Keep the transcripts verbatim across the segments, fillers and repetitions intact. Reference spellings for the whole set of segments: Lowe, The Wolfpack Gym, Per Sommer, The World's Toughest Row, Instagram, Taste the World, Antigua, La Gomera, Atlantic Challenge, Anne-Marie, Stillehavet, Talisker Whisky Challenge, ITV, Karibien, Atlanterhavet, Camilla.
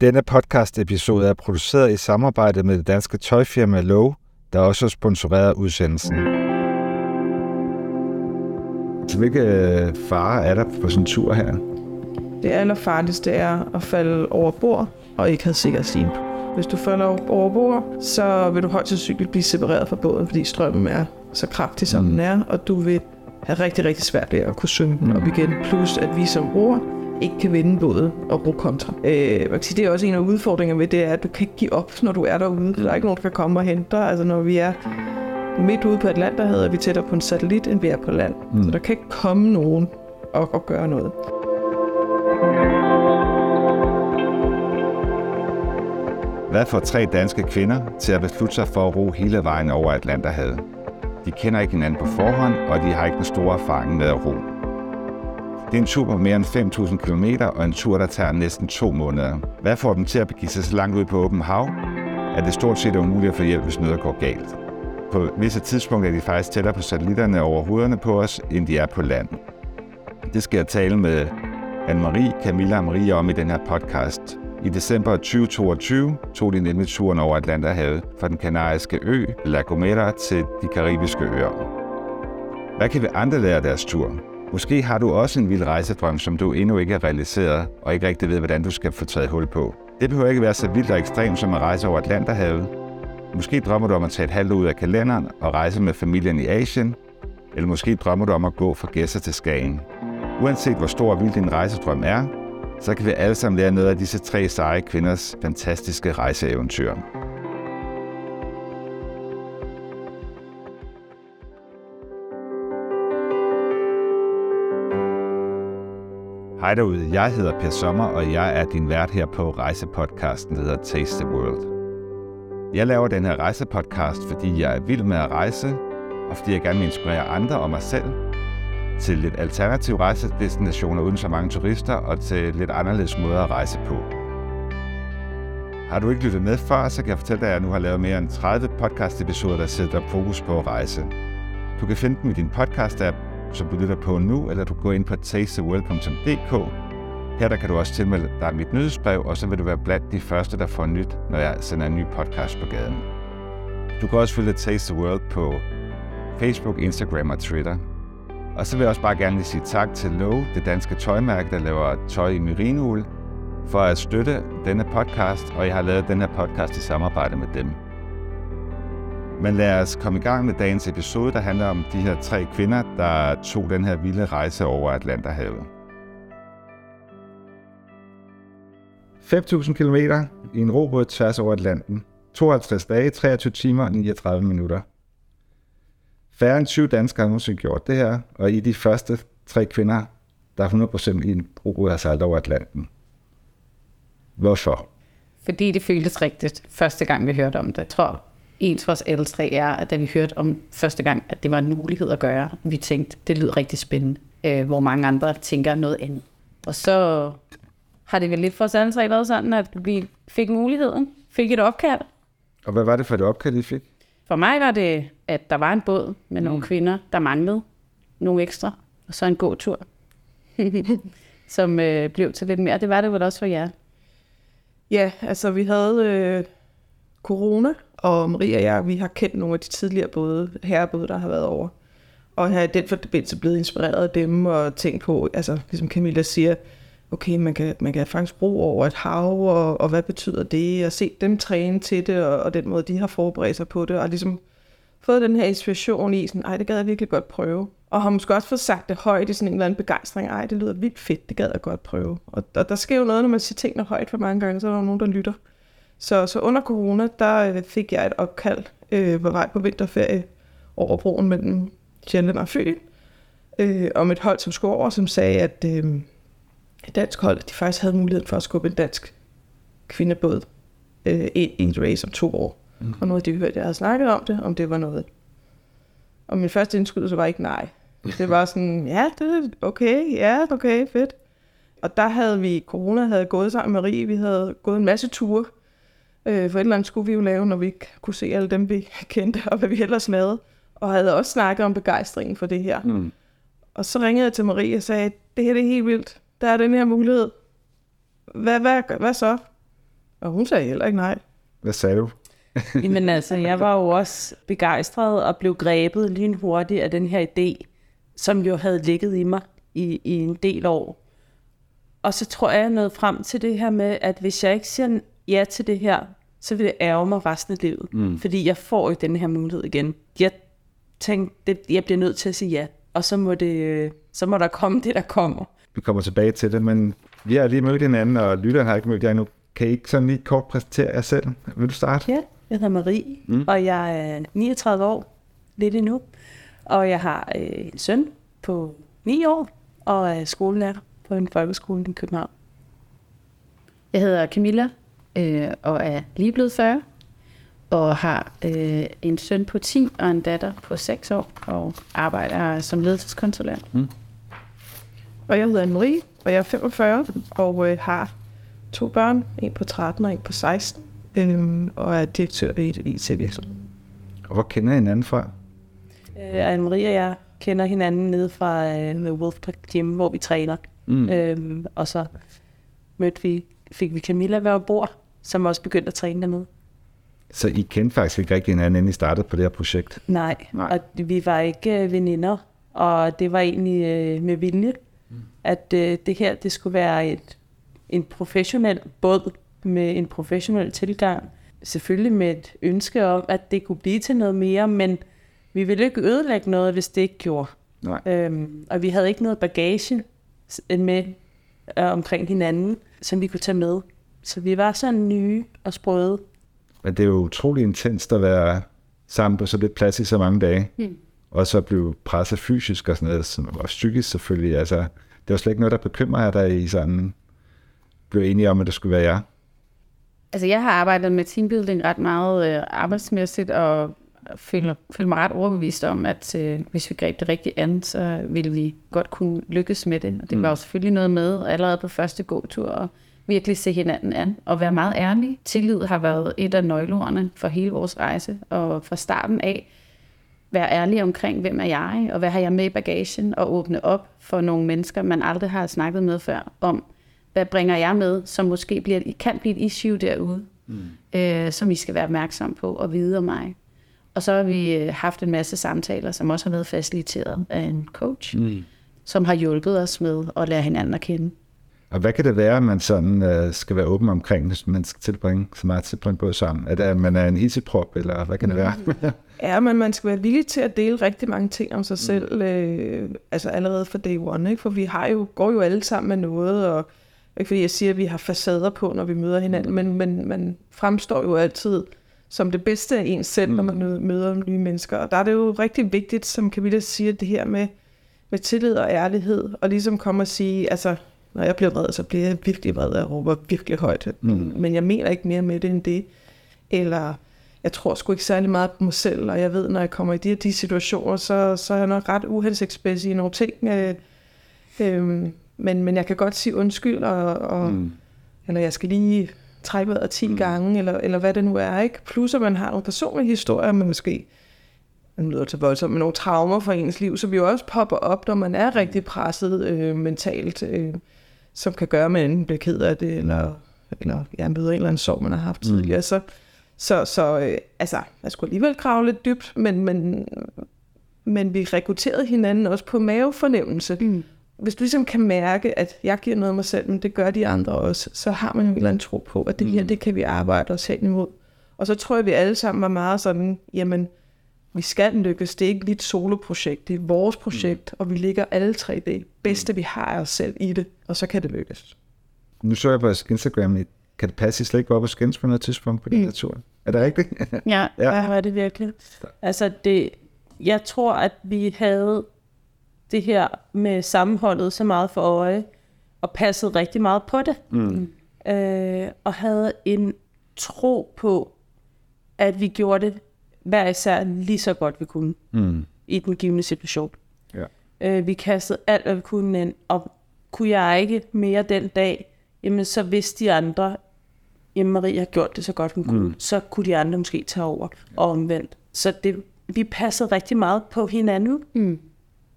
Denne podcast-episode er produceret i samarbejde med det danske tøjfirma Lowe, der også sponsorerer udsendelsen. Hvilke farer er der på sådan en tur her? Det allerfarligste er at falde over bord og ikke have sikkerhedsselen. Hvis du falder over bord, så vil du højst sandsynligt blive separeret fra båden, fordi strømmen er så kraftig, som mm. den er, og du vil have rigtig, rigtig svært ved at kunne synge den mm. op igen. Plus at vi som roer ikke kan vinde båden og bruge kontra. Øh, det er også en af udfordringerne ved det, er, at du kan ikke give op, når du er derude. Der er ikke nogen, der kan komme og hente dig. Altså når vi er midt ude på Atlanterhavet, er vi tættere på en satellit, end vi er på land. Mm. Så der kan ikke komme nogen og, og gøre noget. Hvad får tre danske kvinder til at beslutte sig for at ro hele vejen over Atlanterhavet? De kender ikke hinanden på forhånd, og de har ikke den store erfaring med at ro. Det er en tur på mere end fem tusind kilometer, og en tur, der tager næsten to måneder. Hvad får dem til at begive sig så langt ud på åbent hav, at det stort set er umuligt at få hjælp, hvis noget går galt? På visse tidspunkter er de faktisk tættere på satellitterne over hovederne på os, end de er på land. Det skal jeg tale med Anne-Marie, Camilla og Marie om i den her podcast. I december tyve toogtyve tog de nemlig turen over Atlanterhavet fra den kanariske ø La Gomera til de karibiske øer. Hvad kan vi andre lære af deres tur? Måske har du også en vild rejsedrøm, som du endnu ikke har realiseret og ikke rigtig ved, hvordan du skal få taget hul på. Det behøver ikke være så vildt og ekstremt som at rejse over Atlanterhavet. Måske drømmer du om at tage et halvt ud af kalenderen og rejse med familien i Asien, eller måske drømmer du om at gå fra Gedser til Skagen. Uanset hvor stor og vild din rejsedrøm er, så kan vi alle sammen lære noget af disse tre seje kvinders fantastiske rejseeventyr. Hej derude, jeg hedder Per Sommer, og jeg er din vært her på rejsepodcasten, der hedder Taste the World. Jeg laver den her rejsepodcast, fordi jeg er vild med at rejse, og fordi jeg gerne vil inspirere andre og mig selv til lidt alternative rejsedestinationer uden så mange turister, og til lidt anderledes måder at rejse på. Har du ikke lyttet med før, så kan jeg fortælle dig, at jeg nu har lavet mere end tredive podcast-episoder, der sætter fokus på at rejse. Du kan finde dem i din podcast-app, som du lytter på nu, eller du går ind på taste the world punktum d k. Her der kan du også tilmelde dig mit nyhedsbrev, og så vil du være blandt de første, der får nyt, når jeg sender en ny podcast på gaden. Du kan også følge Taste the World på Facebook, Instagram og Twitter. Og så vil jeg også bare gerne lige sige tak til Lowe, det danske tøjmærke, der laver tøj i merinould, for at støtte denne podcast, og jeg har lavet denne podcast i samarbejde med dem. Men lad os komme i gang med dagens episode, der handler om de her tre kvinder, der tog den her vilde rejse over Atlanterhavet. fem tusind kilometer i en robåd tværs over Atlanten. tooghalvtreds dage, treogtyve timer og niogtredive minutter. Færre end tyve danskere har nogensinde gjort det her, og I de første tre kvinder, der er hundrede procent i en robåd, har sejlet over Atlanten. Hvorfor? Fordi det føltes rigtigt første gang, vi hørte om det, tror ens for os alle tre er, at da vi hørte om første gang, at det var en mulighed at gøre, vi tænkte, det lyder rigtig spændende, øh, hvor mange andre tænker noget andet. Og så har det vel lidt for os alle tre været sådan, at vi fik muligheden, fik et opkald. Og hvad var det for et opkald, I fik? For mig var det, at der var en båd med mm. nogle kvinder, der manglede nogle ekstra, og så en god tur, som øh, blev til lidt mere. Det var det vel også for jer? Ja, altså vi havde øh, corona, og Marie og jeg, vi har kendt nogle af de tidligere både, herrebåde, der har været over. Og har i den forbindelse blevet inspireret af dem og tænkt på, altså ligesom Camilla siger, okay, man kan, man kan faktisk bro over et hav, og, og hvad betyder det? Og se dem træne til det, og, og den måde, de har forberedt sig på det, og ligesom fået den her inspiration i, sådan, ej, det gad jeg virkelig godt prøve. Og har måske også fået sagt det højt i sådan en eller anden begejstring, ej, det lyder vildt fedt, det gad jeg godt prøve. Og, og der sker jo noget, når man siger tingene højt for mange gange, så er der nogen, der lytter. Så, så under corona, der fik jeg et opkald øh, på vej på vinterferie over broen mellem Sjælland og Fyn, øh, om et hold, som skulle over, som sagde, at øh, et dansk hold, de faktisk havde muligheden for at skubbe en dansk kvindebåd øh, ind i et race om to år. Mm. Og noget af det, vi hørte, jeg havde snakket om det, om det var noget. Og min første indskydelse var ikke nej. Det var sådan, ja, det okay, ja, okay, fedt. Og der havde vi, corona havde gået sammen med Marie, vi havde gået en masse ture, Øh, for et eller andet skulle vi jo lave, når vi ikke kunne se alle dem, vi kendte, og hvad vi ellers lavede. Og havde også snakket om begejstringen for det her. Mm. Og så ringede jeg til Marie og sagde, det her det er helt vildt. Der er den her mulighed. Hvad, hvad, hvad så? Og hun sagde heller ikke nej. Hvad sagde du? Jamen altså, jeg var jo også begejstret og blev grebet lynhurtigt af den her idé, som jo havde ligget i mig i, i en del år. Og så tror jeg, jeg nåede frem til det her med, at hvis jeg ikke siger ja til det her, så vil det ærge mig resten af livet. Mm. Fordi jeg får jo den her mulighed igen. Jeg tænkte, det, jeg bliver nødt til at sige ja. Og så må, det, så må der komme det, der kommer. Vi kommer tilbage til det, men vi har lige mødt hinanden, og lytteren har ikke mødt jer endnu. Kan I ikke sådan lige kort præsentere jer selv? Vil du starte? Ja, jeg hedder Marie, mm. og jeg er niogtredive år, lidt endnu. Og jeg har øh, en søn på ni år, og er skolelærer på en folkeskole i København. Jeg hedder Camilla, øh, og er lige blevet fyrre, og har øh, en søn på ti og en datter på seks år, og arbejder som ledelseskonsulent. Mm. Og jeg hedder Anne-Marie, og jeg er femogfyrre, og øh, har to børn, en på tretten og en på seksten, øh, og er direktør i I T V. Og hvor kender I hinanden fra? Øh, Anne-Marie og jeg kender hinanden nede fra øh, The Wolfpack Gym, hvor vi træner. Mm. Øh, og så mødte vi, fik vi Camilla ved ombord, som også begyndte at træne dernede. Så I kendte faktisk ikke rigtig hinanden, inden I startede på det her projekt? Nej, Nej. og vi var ikke øh, veninder, og det var egentlig øh, med vilje, mm. at øh, det her det skulle være et, en professionel båd med en professionel tilgang. Selvfølgelig med et ønske om, at det kunne blive til noget mere, men vi ville ikke ødelægge noget, hvis det ikke gjorde. Nej. Øhm, og vi havde ikke noget bagage med øh, omkring hinanden, som vi kunne tage med. Så vi var sådan nye og sprøde. Men det er jo utrolig intenst at være sammen på så lidt plads i så mange dage. Mm. Og så blive presset fysisk og sådan noget, og psykisk selvfølgelig. Altså, det var slet ikke noget, der bekymrer jer, der I sådan blev enige om, at det skulle være jer. Altså, jeg har arbejdet med teambuilding ret meget øh, arbejdsmæssigt, og føler, føler mig ret overbevist om, at øh, hvis vi greb det rigtigt an, så ville vi godt kunne lykkes med det. Og det var jo selvfølgelig noget med allerede på første gåtur og virkelig se hinanden an og være meget ærlige. Tillid har været et af nøgleordene for hele vores rejse, og fra starten af være ærlig omkring, hvem er jeg, og hvad har jeg med i bagagen, og åbne op for nogle mennesker, man aldrig har snakket med før, om hvad bringer jeg med, som måske bliver, kan blive et issue derude, mm. øh, som I skal være opmærksom på og vide om mig. Og så har vi haft en masse samtaler, som også har været faciliteret af en coach, mm. som har hjulpet os med at lære hinanden at kende. Og hvad kan det være, at man sådan øh, skal være åben omkring, hvis man skal tilbringe så meget tid på en båd sammen? At, at man er en hisseprop, eller hvad kan det være? Ja, men man skal være villig til at dele rigtig mange ting om sig selv, mm. øh, altså allerede fra day one, ikke? For vi har jo, går jo alle sammen med noget, og ikke fordi jeg siger, at vi har facader på, når vi møder hinanden, men, men man fremstår jo altid som det bedste af en selv, mm. når man møder nye mennesker. Og der er det jo rigtig vigtigt, som Camilla siger, det her med, med tillid og ærlighed, og ligesom komme og sige, altså, når jeg bliver vred, så bliver jeg virkelig vred, og råber virkelig højt, mm. men jeg mener ikke mere med det end det, eller jeg tror sgu ikke særlig meget på mig selv, og jeg ved, når jeg kommer i de her de situationer, så, så er jeg nok ret uhensigtsmæssig i nogle ting, øh, øh, men, men jeg kan godt sige undskyld, og, og, mm. eller jeg skal lige trække vejret ti mm. gange, eller, eller hvad det nu er, ikke? Plus at man har nogle personlige historier, men måske, nu lyder det så voldsomt, men nogle traumer fra ens liv, som jo også popper op, når man er rigtig presset øh, mentalt, øh, som kan gøre, at man enten bliver ked af det, eller, eller ja, møder en eller anden sorg, man har haft tidligere. Mm. Så, så, så øh, altså, jeg skulle alligevel grave lidt dybt, men, men, men vi rekrutterede hinanden også på mavefornemmelse. Mm. Hvis du ligesom kan mærke, at jeg giver noget af mig selv, men det gør de andre også, så har man jo en eller anden tro på, at det her, det kan vi arbejde os hen imod. Og så tror jeg, vi alle sammen var meget sådan, jamen, vi skal lykkes, det er ikke lidt soloprojekt, det er vores projekt, og vi ligger alle tre det bedste, vi har af os selv i det, og så kan det lykkes. Nu så jeg på Instagram, kan det passe, I slet ikke var på skins på noget tidspunkt på den her tur? Er det rigtigt? Ja, ja, var det virkelig. Altså, det, jeg tror, at vi havde det her med sammenholdet så meget for øje, og passede rigtig meget på det, mm. øh, og havde en tro på, at vi gjorde det hver især lige så godt vi kunne, mm. i den givne situation. Ja. Øh, vi kastede alt, hvad vi kunne ind, og kunne jeg ikke mere den dag, jamen så vidste de andre, jamen Marie har gjort det så godt hun kunne, mm. så kunne de andre måske tage over, ja. Og omvendt. Så det, vi passede rigtig meget på hinanden, mm.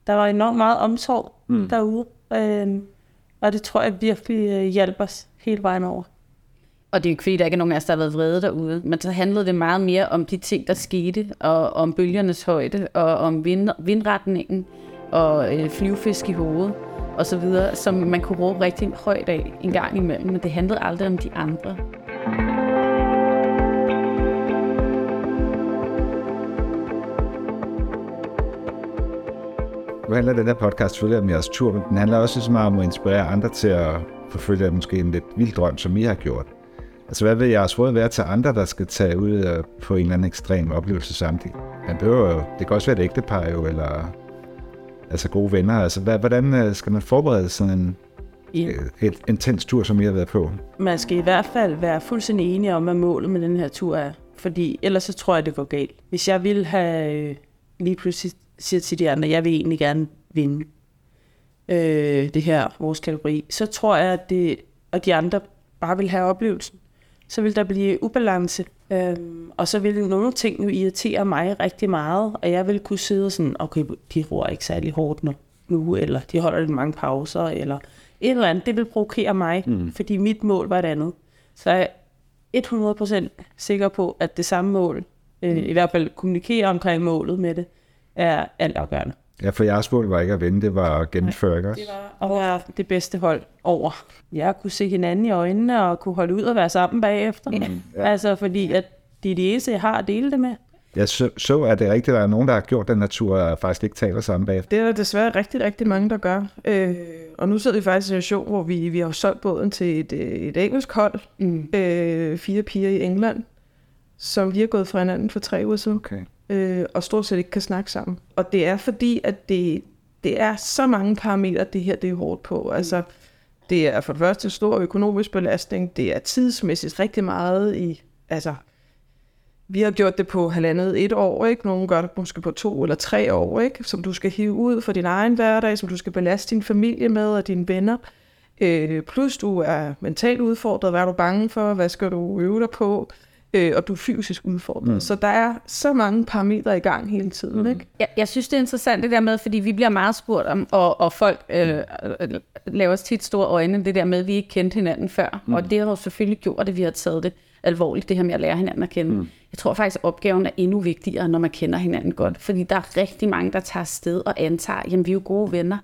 Der var enormt meget omsorg mm. derude, øh, og det tror jeg virkelig øh, hjalp os hele vejen over. Og det er jo ikke fordi, der ikke er nogen af os, der har været vrede derude. Men så handlede det meget mere om de ting, der skete, og om bølgernes højde, og om vind, vindretningen, og øh, flyvefisk i hovedet, og så videre, som man kunne råbe rigtig højt af en gang imellem. Men det handlede aldrig om de andre. Nu handler den her podcast selvfølgelig om jeres tur, men den handler også så meget om at inspirere andre til at forfølge måske en lidt vild drøm, som I har gjort. Altså, hvad vil jeres råd være til andre, der skal tage ud på en eller anden ekstrem oplevelse samtidig? Man behøver, det kan også være et ægtepar jo, eller altså gode venner. Altså, hvad, hvordan skal man forberede sådan en yeah. et intens tur, som I har været på? Man skal i hvert fald være fuldstændig enige om, hvad målet med den her tur er, fordi ellers så tror jeg, det går galt. Hvis jeg ville have lige pludselig siger til de andre, jeg vil egentlig gerne vinde øh, det her, vores kategori, så tror jeg, at det, og de andre bare vil have oplevelsen. Så vil der blive ubalance, øh, og så vil nogle ting nu irritere mig rigtig meget, og jeg vil kunne sidde sådan, okay, de roer ikke særlig hårdt nu, eller de holder lidt mange pauser, eller et eller andet, det vil provokere mig, mm. fordi mit mål var et andet. Så jeg er hundrede procent sikker på, at det samme mål, øh, mm. i hvert fald kommunikere omkring målet med det, er altafgørende. Ja, for jeres mål var ikke at vinde, det var at gennemføre, ikke også? Det var at være det bedste hold over. Jeg kunne se hinanden i øjnene og kunne holde ud og være sammen bagefter. Mm, ja. Altså, fordi at det er de eneste, jeg har at dele det med. Jeg så, så at det er rigtigt, at der er nogen, der har gjort den natur og faktisk ikke taler sammen bagefter. Det er der desværre rigtig, rigtig mange, der gør. Øh, og nu sidder vi faktisk i en situation, hvor vi, vi har solgt båden til et, et engelsk hold. Mm. Øh, fire piger i England, som vi har gået fra hinanden for tre uger siden. Okay. Øh, og stort set ikke kan snakke sammen. Og det er fordi, at det, det er så mange parametre, det her det er hårdt på. Altså, det er for det første stor økonomisk belastning, det er tidsmæssigt rigtig meget i, altså, vi har gjort det på halvandet et år, ikke? Nogen gør det måske på to eller tre år, ikke? Som du skal hive ud for din egen hverdag, som du skal belaste din familie med og dine venner. Øh, plus du er mentalt udfordret, hvad er du bange for, hvad skal du øve dig på? Øh, og du er fysisk udfordret. Mm. Så der er så mange parametre i gang hele tiden, mm. ikke? Jeg, jeg synes, det er interessant det der med, fordi vi bliver meget spurgt om, og, og folk øh, laver os tit store øjne, det der med, at vi ikke kendte hinanden før. Mm. Og det har jo selvfølgelig gjort, at vi har taget det alvorligt, det her med at lære hinanden at kende. Mm. Jeg tror faktisk, at opgaven er endnu vigtigere, når man kender hinanden godt. Fordi der er rigtig mange, der tager sted og antager, jamen vi er jo gode venner.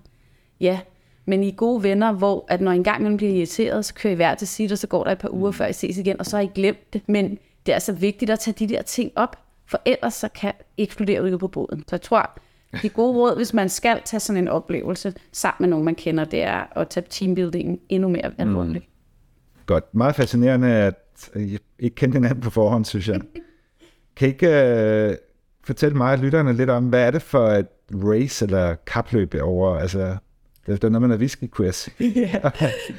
Ja, men I er gode venner, hvor at når I engang man bliver irriteret, så kører I hver til sit, og så går der et par uger, mm. før I ses igen, og så har I glemt det. Men det er altså vigtigt at tage de der ting op, for ellers så kan eksplodere ude på båden. Så jeg tror, det er gode råd, hvis man skal tage sådan en oplevelse sammen med nogen, man kender, det er at tage teambuildingen endnu mere alvorligt. Mm. Godt. Meget fascinerende, at I ikke kendte hinanden på forhånd, synes jeg. Kan I ikke uh, fortælle mig og lytterne lidt om, hvad er det for et race eller kapløb over? Altså, det er noget, man har whisky quiz.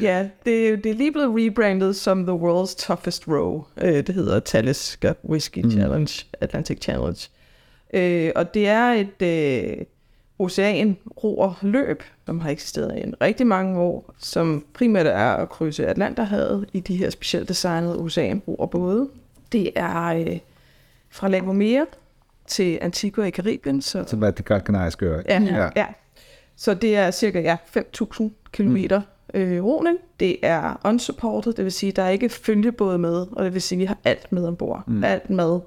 Ja, det er lige blevet rebrandet som The World's Toughest Row. Øh, det hedder Talisker Whisky Challenge, mm. Atlantic Challenge. Øh, og det er et øh, oceanroerløb, som har eksisteret i en rigtig mange år, som primært er at krydse Atlanterhavet i de her specielt designede oceanroerbåde. Det er øh, fra La Gomera til Antigua i Karibien. Så det var det Karibien, gør. Ja, ja. ja. Så det er cirka ja, fem tusind kilometer øh, roning. Det er unsupported, det vil sige, der er ikke følgebåde med, og det vil sige, vi har alt med ombord. Mm. Alt mad,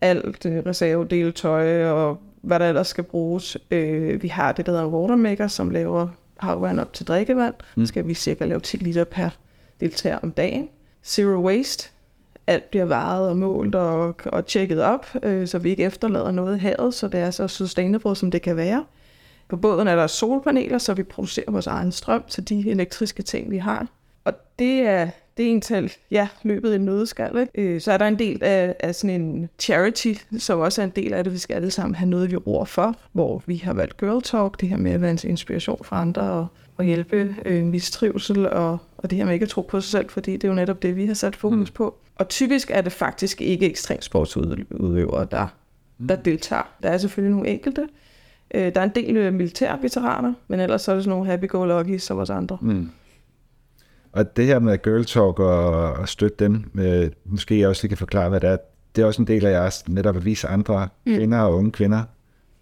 alt øh, reservedele, tøj og hvad der ellers skal bruges. Øh, vi har det, der hedder watermaker, som laver havvand op til drikkevand. Mm. Så skal vi cirka lave ti liter per deltager om dagen. Zero waste. Alt bliver varet og målt og, og tjekket op, øh, så vi ikke efterlader noget i havet, så det er så sustainable, som det kan være. På båden er der solpaneler, så vi producerer vores egen strøm til de elektriske ting, vi har. Og det er, det er en til, ja, løbet i en nødskal. Øh, så er der en del af, af sådan en charity, som også er en del af det, vi skal alle sammen have noget, vi roer for. Hvor vi har valgt Girl Talk, det her med at være en inspiration for andre og, og hjælpe øh, mistrivsel og, og det her med ikke at tro på sig selv, fordi det er jo netop det, vi har sat fokus på. Mm. Og typisk er det faktisk ikke ekstremsportsudøvere, der, der deltager. Der er selvfølgelig nogle enkelte. Der er en del militære veteraner, men ellers så er det sådan nogle happy-go-luckies som os andre. Mm. Og det her med girl talk og, og støtte dem, øh, måske jeg også lige kan forklare, hvad det er. Det er også en del af jeres netop at vise andre mm. kvinder og unge kvinder,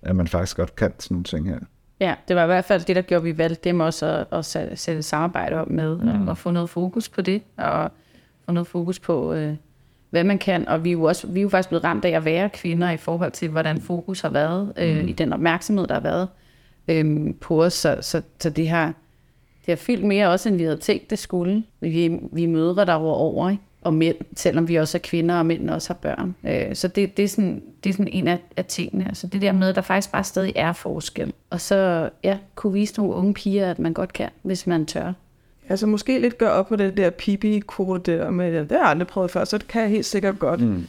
at man faktisk godt kan sådan nogle ting her. Ja, det var i hvert fald det, der gjorde, vi valgte dem også at, at sætte samarbejde op med, mm. og få noget fokus på det, og få noget fokus på, øh, hvad man kan. Og vi er, jo også, vi er jo faktisk blevet ramt af at være kvinder i forhold til, hvordan fokus har været øh, mm. i den opmærksomhed, der har været øh, på os. Så, så, så det, har, det har fyldt mere også, end vi havde tænkt, det skulle. Vi, vi er mødre, der var over, ikke? Og mænd, selvom vi også er kvinder, og mænd også har børn. Øh, så det, det, er sådan, det er sådan en af, af tingene. Så altså det der med, at der faktisk bare stadig er forskel. Og så ja, kunne vise nogle unge piger, at man godt kan, hvis man tør. Altså måske lidt gøre op på det der pipi-kode der, med, det har jeg aldrig prøvet før, så det kan jeg helt sikkert godt. Mm.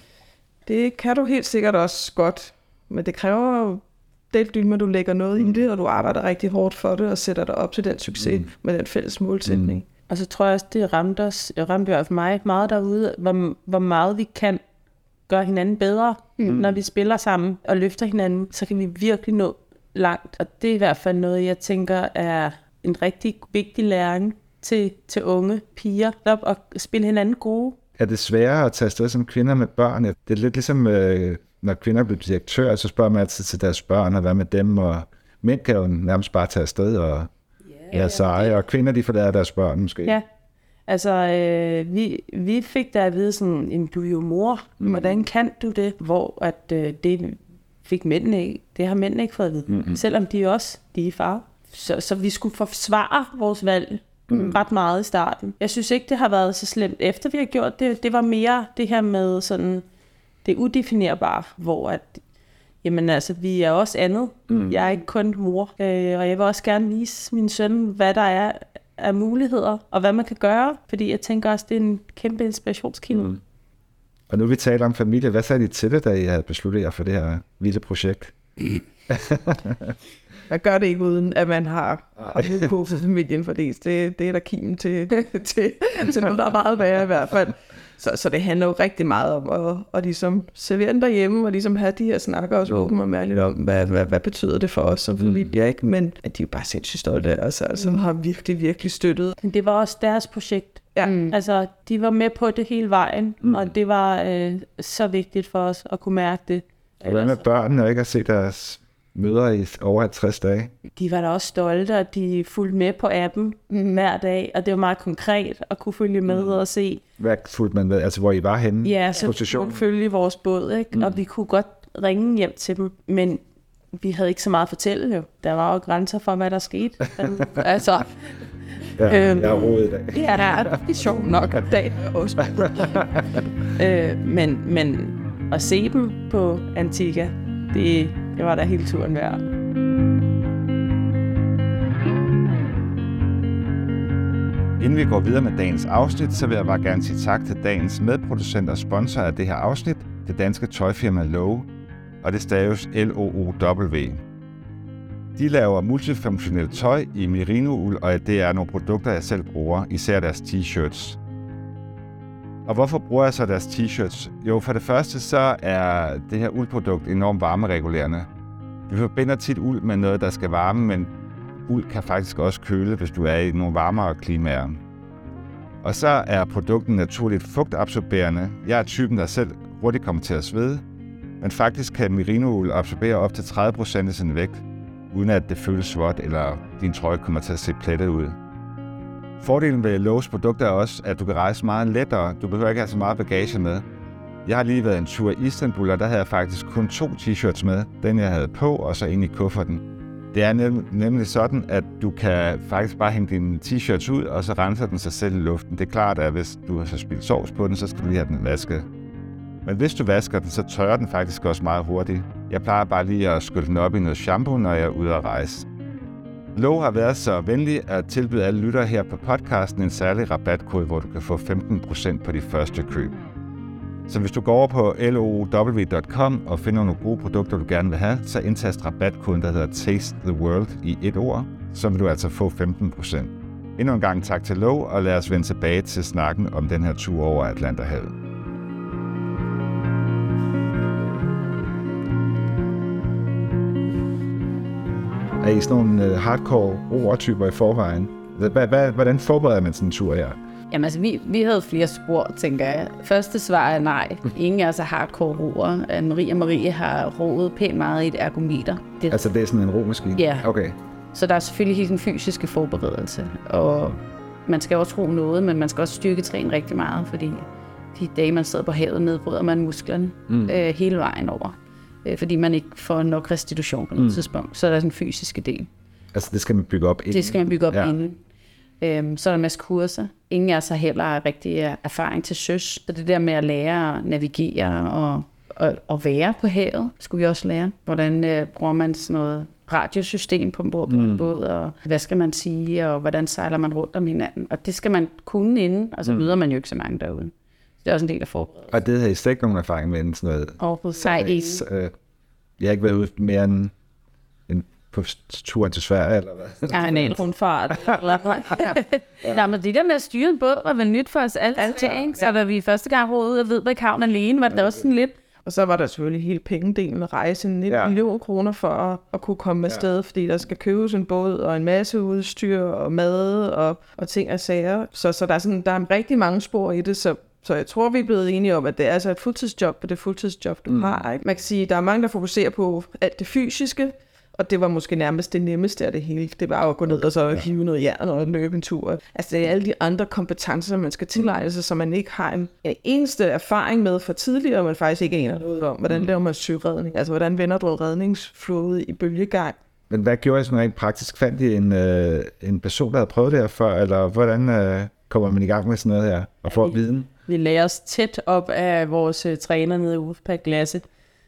Det kan du helt sikkert også godt, men det kræver jo det dybt, at du lægger noget mm. i det, og du arbejder rigtig hårdt for det, og sætter dig op til den succes mm. med den fælles målsætning. Mm. Og så tror jeg også, det ramte os, ramte jo for mig meget derude, hvor, hvor meget vi kan gøre hinanden bedre, mm. når vi spiller sammen og løfter hinanden, så kan vi virkelig nå langt. Og det er i hvert fald noget, jeg tænker er en rigtig vigtig læring til, til unge piger, at spille hinanden gode. Er det sværere at tage afsted som kvinder med børn? Det er lidt ligesom, øh, når kvinder bliver direktører, så spørger man altid til deres børn, og hvad med dem, og mænd kan jo nærmest bare tage afsted og... Ja, seje, og kvinder de forlader deres børn måske. Ja, altså øh, vi, vi fik der at vide sådan, du er jo mor, mm. hvordan kan du det? Hvor at øh, det fik mændene ikke, det har mændene ikke fået at vide, mm-hmm. selvom de også, de er far. Så, så vi skulle forsvare vores valg mm. ret meget i starten. Jeg synes ikke, det har været så slemt efter vi har gjort det. Det var mere det her med sådan, det udefinerbare, hvor at jamen altså, vi er også andet. Mm. Jeg er ikke kun mor, øh, og jeg vil også gerne vise min søn, hvad der er af muligheder, og hvad man kan gøre, fordi jeg tænker også, det er en kæmpe inspirationskilde. Mm. Og nu vi taler om familie, hvad sagde I til det, da I havde besluttet jer for det her vilde projekt? Mm. Man gør det ikke uden, at man har haft på familien, for det, det er der kimen til, til, til noget, der er meget værre i hvert fald. Så, så det handler jo rigtig meget om at, at ligesom servere den derhjemme, og ligesom have de her snakker også åbent og mærkeligt om, hvad, hvad, hvad betyder det for os som familie, mm. ikke? Men at de jo bare sindssygt stolte af os, altså mm. har virkelig, virkelig støttet. Det var også deres projekt. Ja. Mm. Altså, de var med på det hele vejen, mm. og det var øh, så vigtigt for os at kunne mærke det. Og hvad med børnene, og ikke at se deres møder i over halvtreds dage? De var da også stolte, og de fulgte med på appen hver dag, og det var meget konkret at kunne følge med mm. og se. Hvad fulgte man med? Altså, hvor I var henne? Ja, så vi kunne følge vores båd, ikke? Mm. Og vi kunne godt ringe hjem til dem, men vi havde ikke så meget at fortælle, jo. Der var jo grænser for, hvad der skete. altså... Ja, øhm, jeg er rodet i dag. Ja, der er det sjovt nok i dag. øh, men, men at se dem på Antigua, det... Jeg var der hele turen værd. Inden vi går videre med dagens afsnit, så vil jeg bare gerne sige tak til dagens medproducent og sponsor af det her afsnit, det danske tøjfirma Lowe, og det staves L O O W. De laver multifunktionelt tøj i merinould, og det er nogle produkter, jeg selv bruger, især deres t-shirts. Og hvorfor bruger jeg så deres t-shirts? Jo, for det første så er det her uldprodukt enormt varmeregulerende. Vi forbinder tit uld med noget, der skal varme, men uld kan faktisk også køle, hvis du er i nogle varmere klimaer. Og så er produkten naturligt fugtabsorberende. Jeg er typen, der selv hurtigt kommer til at svede, men faktisk kan merinould absorbere op til tredive procent af sin vægt, uden at det føles vådt eller din trøje kommer til at se plettet ud. Fordelen ved Lowe's produkter er også, at du kan rejse meget lettere. Du behøver ikke have så meget bagage med. Jeg har lige været en tur i Istanbul, og der havde jeg faktisk kun to t-shirts med. Den, jeg havde på, og så en i kufferten. Det er nem- nemlig sådan, at du kan faktisk bare hænge dine t-shirts ud, og så renser den sig selv i luften. Det er klart, at hvis du har så spildt sovs på den, så skal du lige have den vasket. Men hvis du vasker den, så tørrer den faktisk også meget hurtigt. Jeg plejer bare lige at skylle den op i noget shampoo, når jeg er ude at rejse. Lowe har været så venlig at tilbyde alle lyttere her på podcasten en særlig rabatkode, hvor du kan få femten procent på dit første køb. Så hvis du går over på L O W dot com og finder nogle gode produkter, du gerne vil have, så indtast rabatkoden, der hedder Taste the World i et ord, så vil du altså få femten procent. Endnu en gang tak til Lowe, og lad os vende tilbage til snakken om den her tur over Atlanterhavet. Er I sådan nogle hardcore roertyper i forvejen? Hvordan forbereder man sådan en tur her? Jamen altså, vi, vi havde flere spor, tænker jeg. Første svar er nej. Ingen er så hardcore roer. Anne-Marie og Marie har roet pænt meget i et ergometer. Det... Altså det er sådan en romaskine? Ja. Okay. Så der er selvfølgelig helt en fysiske forberedelse. Og man skal også ro noget, men man skal også styrketræne rigtig meget, fordi de dage, man sidder på havet, nedbryder man musklerne mm. øh, hele vejen over, øh, fordi man ikke får nok restitution på noget mm. tidspunkt. Så er der sådan en fysisk del. Altså det skal man bygge op inden? Det skal man bygge op ja. inden. Øhm, så er der en masse kurser. Ingen af os har heller rigtig erfaring til søs. Så det der med at lære at navigere og, og, og være på havet, skulle vi også lære. Hvordan øh, bruger man sådan noget radiosystem på en båd, mm. og hvad skal man sige, og hvordan sejler man rundt om hinanden. Og det skal man kunne inden, og så møder mm. man jo ikke så mange derude. Det er også en del af forberedelsen. Og det havde I slet ikke nogen erfaring med sådan noget? Overhovedet. Nej, ikke. Øh, jeg har ikke været ude mere end, end på turen til Sverige, eller hvad? Ja, en rundfart. Nej, men det der med at styre en båd var vel nyt for os alle. Ja. Så da vi første gang roede ud og ved på havn alene, var det ja. også sådan lidt. Og så var der selvfølgelig hele pengedelen med rejsen, nitten millioner kroner for at, at kunne komme afsted, ja. fordi der skal købes en båd og en masse udstyr og mad og, og ting og sager. Så, så der, er sådan, der er rigtig mange spor i det, så Så jeg tror, vi er blevet enige om, at det er altså et fuldtidsjob, og det er fuldtidsjob, du mm. har. Ikke? Man kan sige, at der er mange, der fokuserer på alt det fysiske, og det var måske nærmest det nemmeste af det hele. Det var jo at gå ned og så hive noget jern og løbe en tur. Altså det er alle de andre kompetencer, man skal tilegne sig, som man ikke har en eneste erfaring med fra tidligere, og man faktisk ikke aner noget om. Hvordan laver man søredning? Altså hvordan vender du redningsflåde i bølgegang? Men hvad gjorde I sådan rent praktisk? Fandt I en, øh, en person, der havde prøvet det her før, eller hvordan øh, kommer man i gang med sådan noget her og får viden? Vi lagde os tæt op af vores uh, træner nede i Wolfpack Glasse,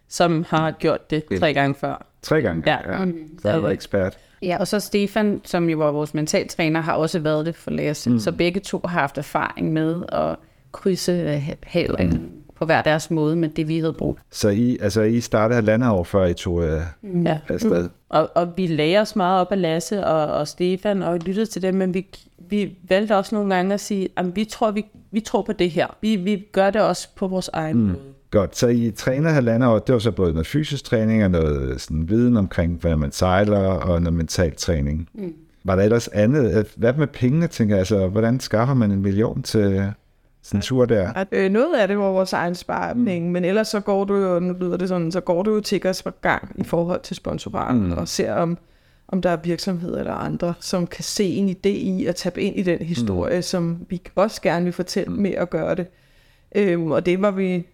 som har gjort det tre gange før. Tre gange? Ja. ja. Mm-hmm. Så har været ekspert. Ja, og så Stefan, som jo var vores mentaltræner, har også været det for Lasse. Mm. Så begge to har haft erfaring med at krydse havet mm. på hver deres måde med det, vi havde brugt. Så I, altså, I startede halvandet år før I tog øh, mm. afsted? Mm. Og, og vi lagde os meget op af Lasse og, og Stefan, og lyttede til dem, men vi, vi valgte også nogle gange at sige, at vi tror, vi Vi tror på det her. Vi, vi gør det også på vores egen måde. Mm. Godt, så I træner halvandet år. Det var så både noget fysisk træning og noget sådan viden omkring, hvordan man sejler, og noget mental træning. Mm. Var der ellers andet? Hvad med pengene, tænker jeg? Altså, hvordan skaffer man en million til sådan en tur der? At, øh, noget af det var vores egen sparepenge, mm. men ellers så går du jo, nu lyder det sådan, så går du jo tikkers på gang i forhold til sponsoraten, mm. og ser om, om der er virksomheder eller andre, som kan se en idé i at tabe ind i den historie, mm. som vi også gerne vil fortælle med at gøre det. Øhm, og det var vi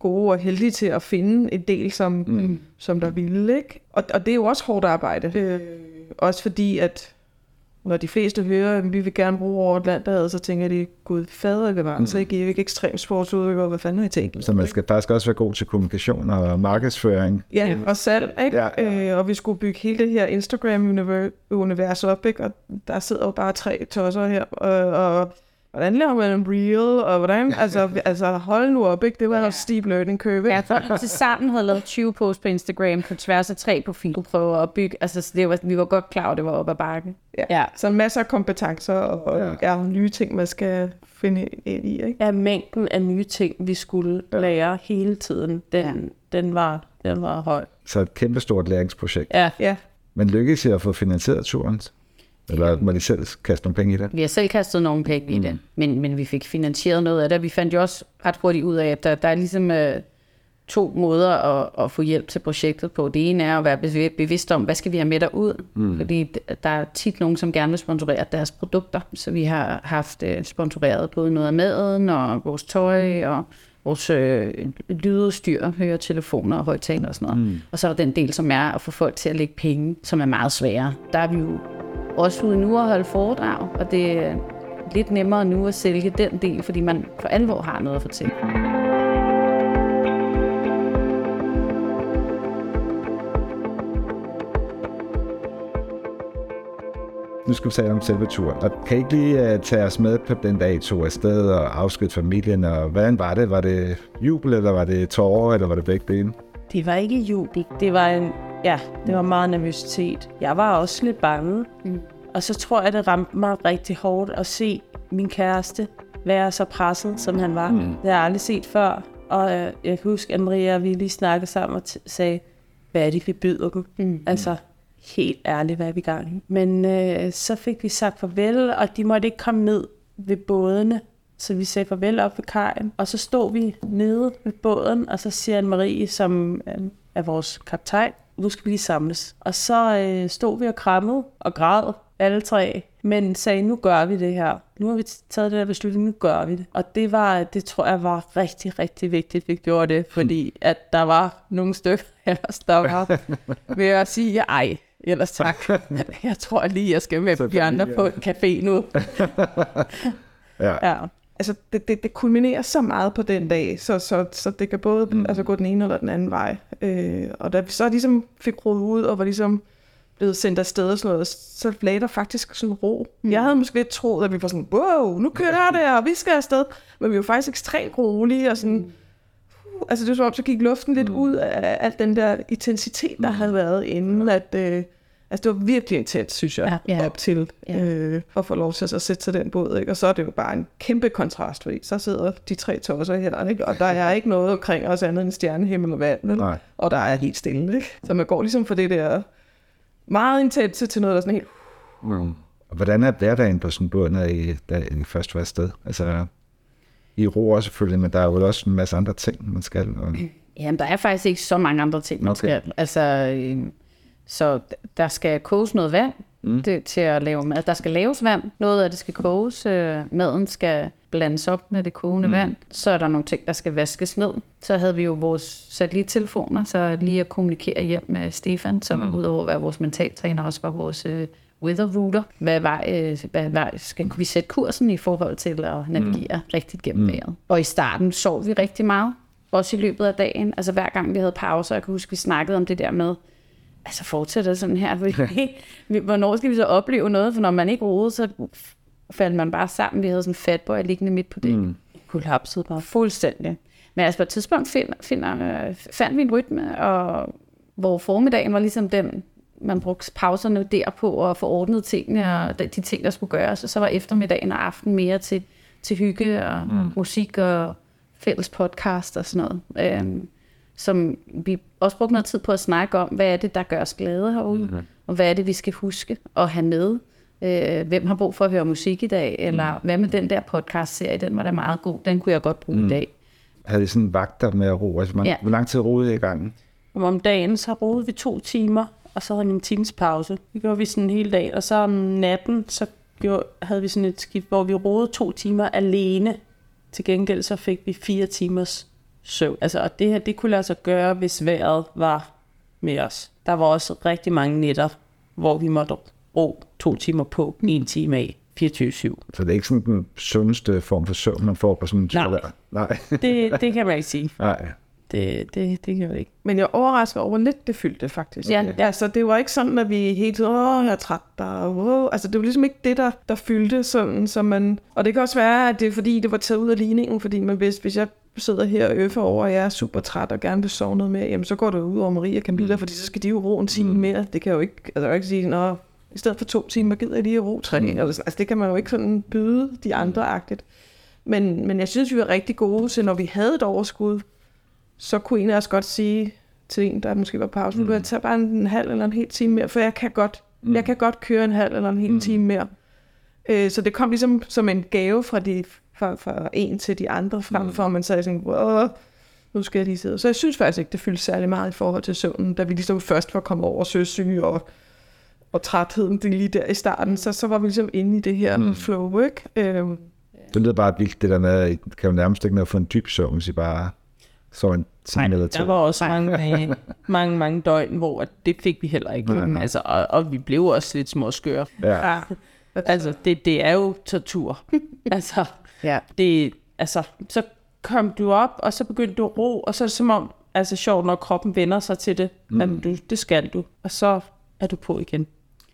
gode og heldige til at finde en del, som, mm. som der ville, ikke? Og, og det er jo også hårdt arbejde. Øh, også fordi, at når de fleste hører, at vi vil gerne bruge over Atlanterhavet, så tænker de, gud fader, det var mm. så ikke, ikke ekstrem sportsudøver, hvad fanden har I tænkt? Så man skal faktisk også være god til kommunikation og markedsføring. Ja, og salg, ikke? Ja, ja. Øh, og vi skulle bygge hele det her Instagram-univers op, ikke? Og der sidder jo bare tre tosser her, og, og hvordan laver man en reel, og hvordan, altså, altså hold nu op, ikke? Det var en ja. steep learning curve. Ja, for til sammen havde lavet tyve posts på Instagram på tværs af tre profilprøver og bygge, altså så det var, vi var godt klar, det var op ad bakken. Ja. ja, så masser af kompetencer og ja. Ja, nye ting, man skal finde ind i, ikke? Ja, mængden af nye ting, vi skulle ja. lære hele tiden, den, ja. den, var, den var høj. Så et kæmpestort læringsprojekt. Ja. ja. Men lykkedes I at få finansieret turen? Eller må de selv kaste nogle penge i det? Vi har selv kastet nogle penge i det, mm. men, men vi fik finansieret noget af det. Vi fandt jo også ret hurtigt ud af, at der, der er ligesom øh, to måder at, at få hjælp til projektet på. Det ene er at være bevidst om, hvad skal vi have med derud? Mm. Fordi der er tit nogen, som gerne vil sponsorere deres produkter. Så vi har haft øh, sponsoreret både noget af maden og vores tøj og vores øh, lydudstyr, høretelefoner og højttaler og sådan noget. Mm. Og så er den del, som er at få folk til at lægge penge, som er meget sværere. Der er vi jo også ude nu at holde foredrag, og det er lidt nemmere nu at sælge den del, fordi man for alvor har noget at fortælle. Nu skal vi tale om selve turen. Og kan I ikke lige uh, tage os med på den dag, I tog afsted og afsked familien? Og hvordan var det? Var det jubel, eller var det tårer, eller var det begge dele? Det var ikke jubel. Det var en Ja, det var meget nervøsitet. Jeg var også lidt bange, mm. og så tror jeg, det ramte mig rigtig hårdt at se min kæreste være så presset, som han var. Mm. Det har jeg aldrig set før, og jeg kan huske, Anne-Marie og vi lige snakkede sammen og t- sagde, hvad er det, vi byder dem? Mm. Altså, helt ærligt, hvad er vi i gang? Men øh, så fik vi sagt farvel, og de måtte ikke komme ned ved bådene, så vi sagde farvel op ved kajen, og så stod vi nede ved båden, og så siger Anne-Marie, som øh, er vores kaptajn, nu skal vi lige samles. Og så øh, stod vi og krammede og græd alle tre. men sagde, nu gør vi det her. Nu har vi taget det der beslutning, nu gør vi det. Og det var, det tror jeg var rigtig, rigtig vigtigt, at vi gjorde det, fordi at der var nogle stykker ellers, der var ved at sige, ej, ellers tak. Jeg tror lige, jeg skal med de andre på en café nu. Ja. Ja. Altså, det, det, det kulminerer så meget på den dag, så, så, så det kan både mm. altså, gå den ene eller den anden vej. Øh, og da vi så ligesom fik rodet ud, og var ligesom blevet sendt afsted og sådan noget, så lagde der faktisk sådan ro. Mm. Jeg havde måske lidt troet, at vi var sådan, wow, nu kører der det, og vi skal afsted. Men vi var faktisk ekstremt rolige, og sådan, uh, altså det var som om, så gik luften lidt mm. ud af al den der intensitet, der havde været inden, at... Øh, altså, det var virkelig intens, synes jeg, ja, ja. op til øh, at få lov til at sætte sig den båd, ikke? Og så er det jo bare en kæmpe kontrast, fordi så sidder de tre tosser i hænderne, ikke? Og der er ikke noget omkring os andet end stjernehimmel og vand, nej. Og der er helt stille, ikke? Så man går ligesom fra det der meget intense til noget, der er sådan helt... Mm. Hvordan er hverdagen på sådan en båd, når I, da I først var afsted? Altså, I roer selvfølgelig, men der er jo også en masse andre ting, man skal... Og... Jamen, der er faktisk ikke så mange andre ting, man okay. skal... Altså... Øh... Så der skal koges noget vand mm. det, til at lave mad. Der skal laves vand. Noget af det skal koges. Øh, maden skal blandes op med det kogende mm. vand. Så er der nogle ting, der skal vaskes ned. Så havde vi jo vores satellittelefoner, så lige at kommunikere hjem med Stefan, som mm. udover at være vores mentaltræner, også var vores øh, weather router. Hvad vej, øh, hvad vej skal vi sætte kursen i forhold til at navigere mm. rigtigt gennem mm. vejret? Og i starten sov vi rigtig meget. Også i løbet af dagen. Altså hver gang vi havde pauser, jeg kan huske, vi snakkede om det der med, altså fortsætter sådan her, hvornår skal vi så opleve noget, for når man ikke roede, så faldt man bare sammen. Vi havde sådan en fatboy liggende midt på det. Mm. Kollapsede bare fuldstændig. Men altså på et tidspunkt find, finder, fandt vi en rytme, og hvor formiddagen var ligesom den, man brugte pauserne derpå og forordnede tingene, og de ting, der skulle gøres, og så var eftermiddagen og aften mere til, til hygge og mm. musik og fælles podcast og sådan noget. Um, som vi også brugte noget tid på at snakke om, hvad er det, der gør os glade herude, mm-hmm. og hvad er det, vi skal huske at have med. Øh, hvem har brug for at høre musik i dag, eller mm. hvad med den der podcastserie, den var da meget god, den kunne jeg godt bruge mm. i dag. Havde I sådan vagter med at roe? Altså, man, ja. Hvor lang tid roede I i gangen? Om dagen, så roede vi to timer, og så havde vi en times pause. Det gjorde vi sådan hele dag, og så om natten, så gjorde, havde vi sådan et skift, hvor vi roede to timer alene. Til gengæld så fik vi fire timers søvn. Altså, og det her, det kunne lade sig gøre, hvis vejret var med os. Der var også rigtig mange nætter, hvor vi måtte ro to timer på, en time af, fireogtyve syv. Så det er ikke sådan den sundeste form for søvn, man får på sådan en tur der? Nej, det, det kan man ikke sige. Nej. Det, det, det kan man ikke. Men jeg overrasker over lidt, det fyldte faktisk. Ja. Ja, så det var ikke sådan, at vi hele tiden, åh, jeg er træt der, wow. Altså, det var ligesom ikke det, der, der fyldte sådan, så man... Og det kan også være, at det er fordi, det var taget ud af ligningen, fordi man vidste, hvis jeg sidder her og øffer over, og jeg er super træt og gerne vil sove noget mere, jamen så går det ud over Marie og Camilla, fordi så skal de jo ro en time mere. Det kan jo ikke, altså jeg kan ikke sige, nå, i stedet for to timer gider jeg lige ro tre. Altså det kan man jo ikke sådan byde de andre-agtigt. Men, men jeg synes, vi var rigtig gode, så når vi havde et overskud, så kunne en af os godt sige til en, der måske var pause, nu vil jeg tage bare en halv eller en hel time mere, for jeg kan godt, jeg kan godt køre en halv eller en hel time mere. Så det kom ligesom som en gave fra de Fra, fra en til de andre, fremfor mm. man sagde sådan, wow, nu skal jeg lige sidde. Så jeg synes faktisk ikke, det fyldte særlig meget i forhold til søvnen, da vi ligesom først var kommet over søsyge og, og trætheden det lige der i starten, så, så var vi ligesom inde i det her mm. flow, ikke? Øhm. Det lyder bare vildt, det der med, at I kan jo nærmest ikke nå at få en dyb søvn, hvis I bare så en time eller to. Der var også mange, mange, mange, mange døgn, hvor det fik vi heller ikke. Nej, nej. Altså, og, og vi blev også lidt småskøre. Ja. Ja. Altså, det, det er jo tortur. altså... Ja. Det, altså, så kom du op, og så begyndte du at ro, og så er det som om, altså sjovt, når kroppen vender sig til det, mm. at du, det skal du, og så er du på igen.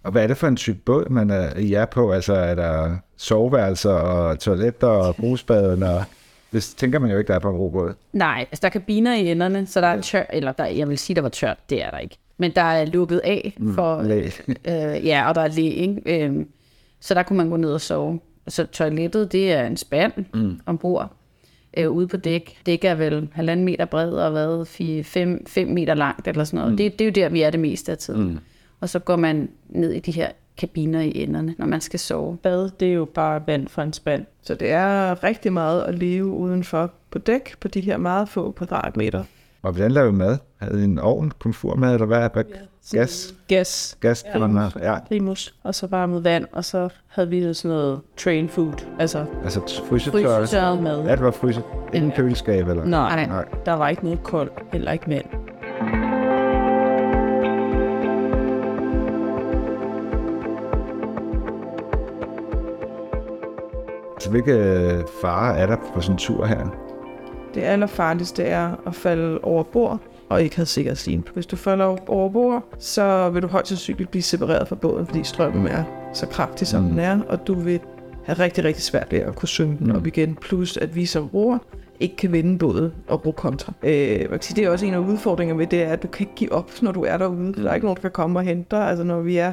Og hvad er det for en type båd, man er, I er på? Altså er der soveværelser og toiletter og brugsbaden, og det tænker man jo ikke, der er på en robåd. Nej, altså der er kabiner i enderne, så der er tør, eller der, jeg vil sige, der var tørt, det er der ikke. Men der er lukket af for, mm, øh, ja, og der er læ, ikke? Øh, så der kunne man gå ned og sove. Så toilettet, det er en spand mm. ombord, øh, ude på dæk. Dæk er vel halvanden meter bred og hvad, fire, fem, fem meter langt eller sådan noget. Mm. Det, det er jo der, vi er det meste af tiden. Mm. Og så går man ned i de her kabiner i enderne, når man skal sove. Bad, det er jo bare vand fra en spand. Så det er rigtig meget at leve udenfor på dæk på de her meget få kvadratmeter. Og hvordan lavede I mad? Havde I en ovn, komfurmad, eller hvad? Bag- ja, gas? Gas. Gas, ja. Man, ja. Primus. Og så varmet vand, og så havde vi sådan noget train food. Altså, altså frysetørret mad. Ja, det var fryset. Ingen ja. køleskab, eller? Nej, nej, nej. Der var ikke noget koldt, heller ikke mænd. Så hvilke farer er der på sådan en tur her? Det allerfarligste er at falde over bord og ikke have sikkerhedslinjen. Hvis du falder over bord, så vil du højst sandsynligt blive separeret fra båden, fordi strømmen er så kraftig, som mm. den er, og du vil have rigtig, rigtig svært ved at kunne synge den mm. op igen. Plus at vi som roer ikke kan vinde båden og ro kontra. Øh, det er også en af udfordringerne ved det, er, at du kan ikke give op, når du er derude. Der er ikke nogen, der kan komme og hente dig. Altså når vi er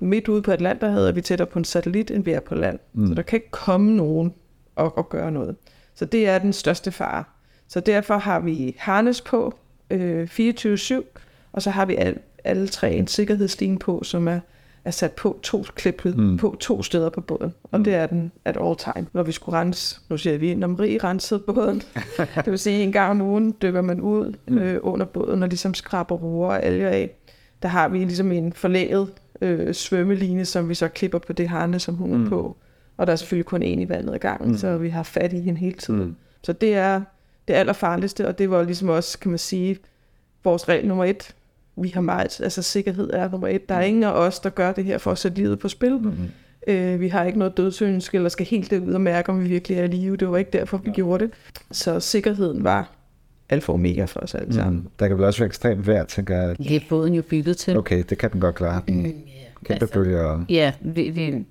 midt ude på Atlanterhavet, er vi tættere på en satellit, end vi er på land. Mm. Så der kan ikke komme nogen og, og gøre noget. Så det er den største fare. Så derfor har vi harness på øh, fireogtyve syv, og så har vi al, alle tre en sikkerhedsline på, som er, er sat på to klippet mm. på to steder på båden. Og mm. det er den at all time. Når vi skulle rense, nu siger vi, Anne-Marie rensede båden. Det vil sige, en gang om ugen dykker man ud øh, under båden og ligesom skraber roer og alger af. Der har vi ligesom en forlæget øh, svømmeline, som vi så klipper på det harness, som hun er mm. på. Og der er selvfølgelig kun en i vandet ad gangen, mm. så vi har fat i hende hele tiden. Mm. Så det er det allerfarligste, og det var ligesom også, kan man sige, vores regel nummer et. Vi har meget, altså sikkerhed er nummer et. Der er ingen af os, der gør det her for at sætte livet på spil. Mm. Øh, vi har ikke noget dødsønske, eller skal helt ud og mærke, om vi virkelig er i live. Det var ikke derfor, vi ja. gjorde det. Så sikkerheden var alfa og omega for os alle sammen. Mm. Der kan vel også være ekstremt vejr, tænker jeg. Det er båden jo bygget til. Okay, det kan den godt klare. Mm. Yeah. Kæmpe altså, bølger. Ja, yeah, vi... vi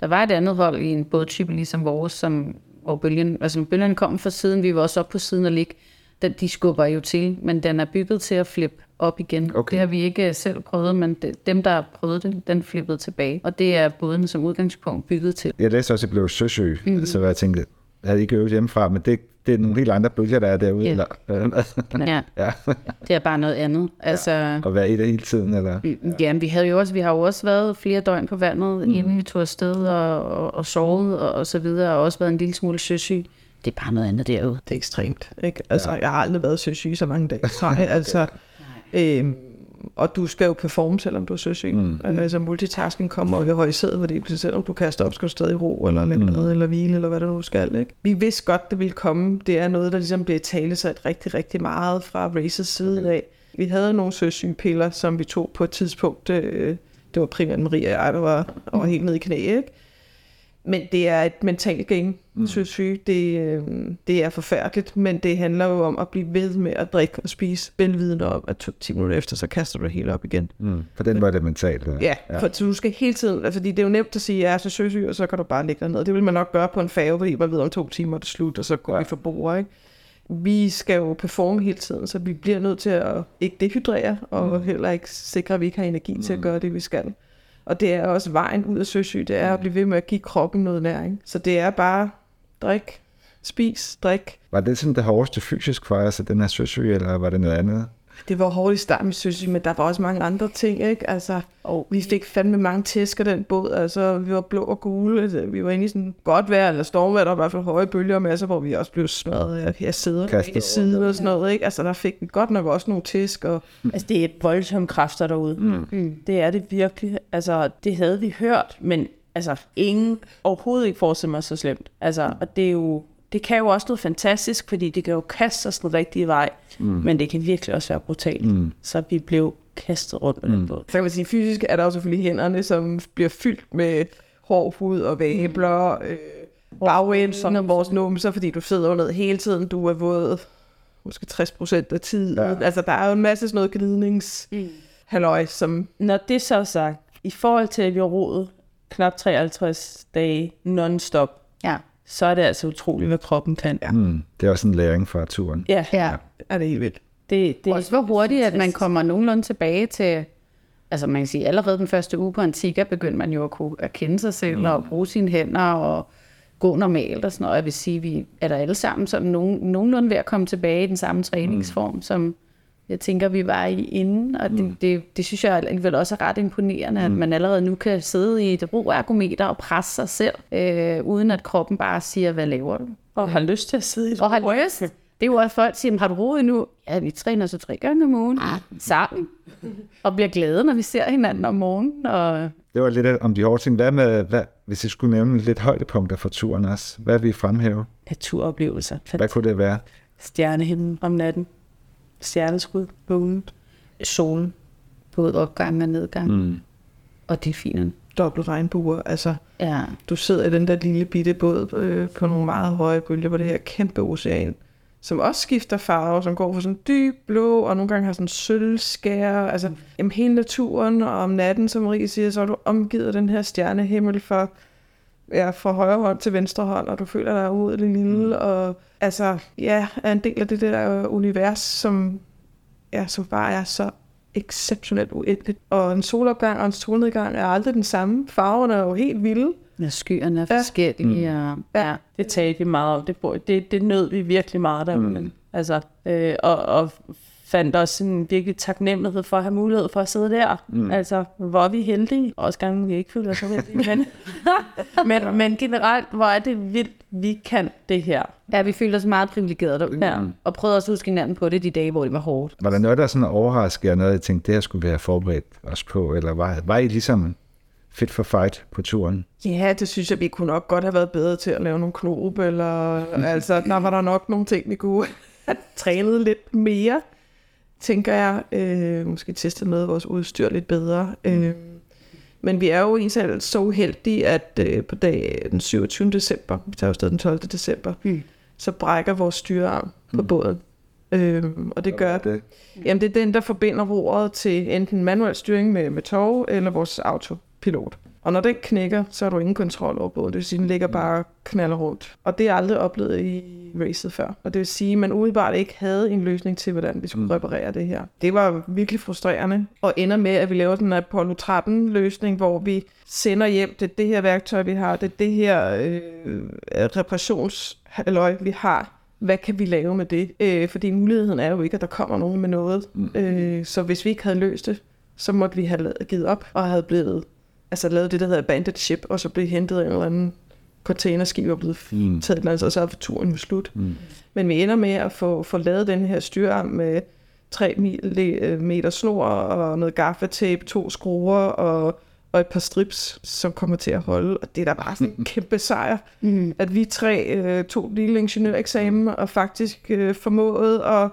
Der var et andet hold i en bådtype ligesom vores, som, hvor bølgen, altså bølgen kom fra siden, vi var også oppe på siden og ligge. Den, de skubber jo til, men den er bygget til at flippe op igen. Okay. Det har vi ikke selv prøvet, men dem, der prøvede det, den flippede tilbage. Og det er båden som udgangspunkt bygget til. Jeg læste også, at det blev søsyg, mm-hmm. så jeg tænkte, jeg havde ikke øvet hjemmefra, men det, det er nogle helt andre bølger, der er derude. Yeah. Eller, ja. ja, det er bare noget andet. Altså, ja. Og være i det hele tiden? Eller? Ja. Jamen, vi, havde jo også, vi har jo også været flere døgn på vandet, mm. inden vi tog afsted og, og, og sovet og, og så videre, og også været en lille smule søsyg. Det er bare noget andet derude. Det er ekstremt. Ikke? Altså, ja. Jeg har aldrig været søsyg så mange dage. Nej, altså, øhm, og du skal jo performe, selvom du er søsyg. Mm. Altså, multitasking kommer jo høj i sædet, fordi selvom du kaster op, skal du stadig ro, eller mm. noget, eller hvile, eller hvad der nu skal. Ikke? Vi vidste godt, det ville komme. Det er noget, der ligesom bliver talesat rigtig, rigtig meget fra races side af. Vi havde nogle søsygepiller, som vi tog på et tidspunkt. Øh, det var primært Maria og jeg, der var over helt nede i knæ, ikke? Men det er et mentalt game, mm. søsyge. Det, øh, det er forfærdeligt, men det handler jo om at blive ved med at drikke og spise. Velvidende om, at ti minutter efter, så kaster du det helt op igen. Mm. For den var det mentalt. Ja, ja, ja. For du skal hele tiden... Altså, det er jo nemt at sige, at jeg er så søsyg, og så kan du bare ligge dernede. Det vil man nok gøre på en færge, fordi man ved, om to timer er det slut, og så går ja. vi for bord, ikke? Vi skal jo performe hele tiden, så vi bliver nødt til at ikke dehydrere, og mm. heller ikke sikre, at vi ikke har energi mm. til at gøre det, vi skal. Og det er også vejen ud af søsyg, det er at blive ved med at give kroppen noget næring. Så det er bare drik, spis, drik. Var det sådan det hårdeste fysisk for jer, så den her søsyg, eller var det noget andet? Det var hårdt i starten med søsyg, men der var også mange andre ting, ikke? Altså, og vi fik fandme mange tæsker den båd, altså vi var blå og gule, vi var inde i sådan godt vejr eller stormvejr, der var i hvert fald høje bølger og masser, hvor vi også blev smadret af her sæder i siden og sådan noget, ikke? Altså der fik vi godt nok også nogle tæsk. Og... Altså det er et voldsomt kræfter derude. Mm. Mm. Det er det virkelig. Altså det havde vi hørt, men altså ingen overhovedet ikke forestillede mig så slemt. Altså, og det er jo... Det kan jo også noget fantastisk, fordi det kan jo kaste os den rigtige vej, mm. men det kan virkelig også være brutalt. Mm. Så vi blev kastet rundt med mm. den båd. Så kan man sige, fysisk er der jo selvfølgelig hænderne, som bliver fyldt med hård hud og væbler, øh, bagæmsen og vores numser, fordi du sidder jo ned hele tiden, du er våd måske tres procent af tiden. Ja. Altså der er jo en masse sådan noget glidningshalløj, som... Når det så er sagt, i forhold til at vi har roet knap treoghalvtreds dage non-stop, ja. så er det altså utroligt, hvad kroppen kan. Ja. Mm, det er også en læring fra turen. Ja, ja. Er det helt vildt. Det, det også hvor hurtigt, at man kommer nogenlunde tilbage til, altså man kan sige, allerede den første uge på Antigua, begyndte man jo at kunne erkende sig selv, mm. og bruge sine hænder, og gå normalt og sådan noget. Jeg vil sige, vi er der alle sammen sådan nogen, nogenlunde ved at komme tilbage i den samme træningsform, mm. som jeg tænker, vi var i inden, og det, mm. det, det synes jeg alligevel også er ret imponerende, mm. at man allerede nu kan sidde i et roergometer og presse sig selv, øh, uden at kroppen bare siger, hvad laver du? Og har lyst til at sidde i et roergometer. Det er jo også folk, der siger, har du roet nu? Ja, vi træner så tre gange om ugen ah. sammen, og bliver glade, når vi ser hinanden om morgenen. Og... Det var lidt om de hårde ting. Hvad med, hvad, hvis jeg skulle nævne lidt højdepunkter for turen også, hvad vil I fremhæve? Naturoplevelser. Fantastisk. Hvad kunne det være? Stjernehimlen om natten, stjerneskud på ugen, solen, både opgang og nedgang, mm. og delfinerne. Dobbelt regnbuer, altså ja. Du sidder i den der lille bitte båd øh, på nogle meget høje bølger på det her kæmpe ocean, som også skifter farver, som går fra sådan dyb blå, og nogle gange har sådan sølvskære, altså jamen, hele naturen, og om natten, som Marie siger, så er du omgivet den her stjernehimmel fra, ja, fra højre hånd til venstre hånd, og du føler dig uendelig lille, og altså, ja, er en del af det der univers, som, ja, som bare er så exceptionelt uendeligt. Og en solopgang og en solnedgang er aldrig den samme. Farverne er jo helt vilde. Ja, skyerne er ja. forskellige. Mm. Ja, det talte vi meget om. Det, det, det nød vi virkelig meget der. Mm. Altså, øh, og, og fandt også en virkelig taknemmelighed for at have mulighed for at sidde der. Mm. Altså, hvor er vi heldige. Også gange vi ikke føler så heldige. Men, men, men generelt, hvor er det vildt, vi kan det her. Ja, vi føler os meget privilegerede derude. Ja. Og prøvede også at huske hinanden på det de dage, hvor det var hårdt. Var der noget, der sådan overraskede, noget jeg tænkte, det her skulle være forberedt os på? Eller var, var I ligesom fit for fight på turen? Ja, det synes jeg, vi kunne nok godt have været bedre til at lave nogle knob, eller altså, der var der nok nogle ting, vi kunne have trænet lidt mere, tænker jeg. Øh, måske testet med vores udstyr lidt bedre. Mm. Øh, men vi er jo egentlig så heldige, at øh, på dag den syvogtyvende december, vi tager jo stadig den tolvte december, mm. så brækker vores styrearm på mm. båden. Øh, og det gør det. Jamen, det er den, der forbinder roret til enten manuel styring med, med tov, eller vores autopilot. Og når den knækker, så har du ingen kontrol over båden. Det vil sige, den ligger bare knalder rundt. Og det er aldrig oplevet i racet før. Og det vil sige, at man umiddelbart ikke havde en løsning til, hvordan vi skulle reparere det her. Det var virkelig frustrerende. Og ender med, at vi laver den her Apollo tretten løsning, hvor vi sender hjem, det er det her værktøj, vi har, det er det her øh, reparationshalløj, vi har. Hvad kan vi lave med det? Øh, fordi muligheden er jo ikke, at der kommer nogen med noget. Øh, så hvis vi ikke havde løst det, så måtte vi have givet op og havde blevet... Altså lavede det, der hedder banded ship, og så blev hentet af en eller anden containerskib og blev mm. taget et eller andet, og så er turen jo slut. Mm. Men vi ender med at få, få lavet den her styrearm med tre meter snor og noget gaffatape, to skruer og, og et par strips, som kommer til at holde. Og det er da bare sådan en kæmpe sejr, mm. at vi tre tog lille ingeniøreksamen og faktisk øh, formåede at,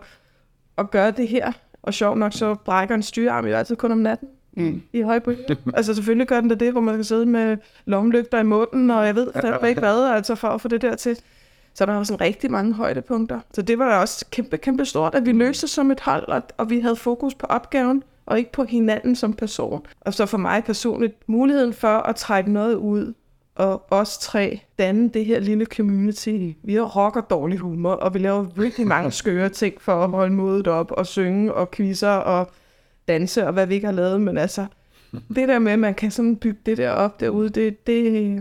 at gøre det her. Og sjovt nok, så brækker en styrearm jo altid kun om natten. Mm. I højbølger. Altså selvfølgelig gør den det, hvor man skal sidde med lommelygter i munden, og jeg ved fandme ikke hvad, altså for at få det der til. Så der var sådan rigtig mange højdepunkter. Så det var da også kæmpe, kæmpe stort, at vi løste som et hold, og vi havde fokus på opgaven, og ikke på hinanden som person. Og så for mig personligt, muligheden for at trække noget ud, og os tre danne det her lille community. Vi har rocker dårlig humor, og vi laver virkelig mange skøre ting for at holde modet op, og synge, og quizzer, og danse og hvad vi ikke har lavet, men altså det der med, at man kan sådan bygge det der op derude, det, det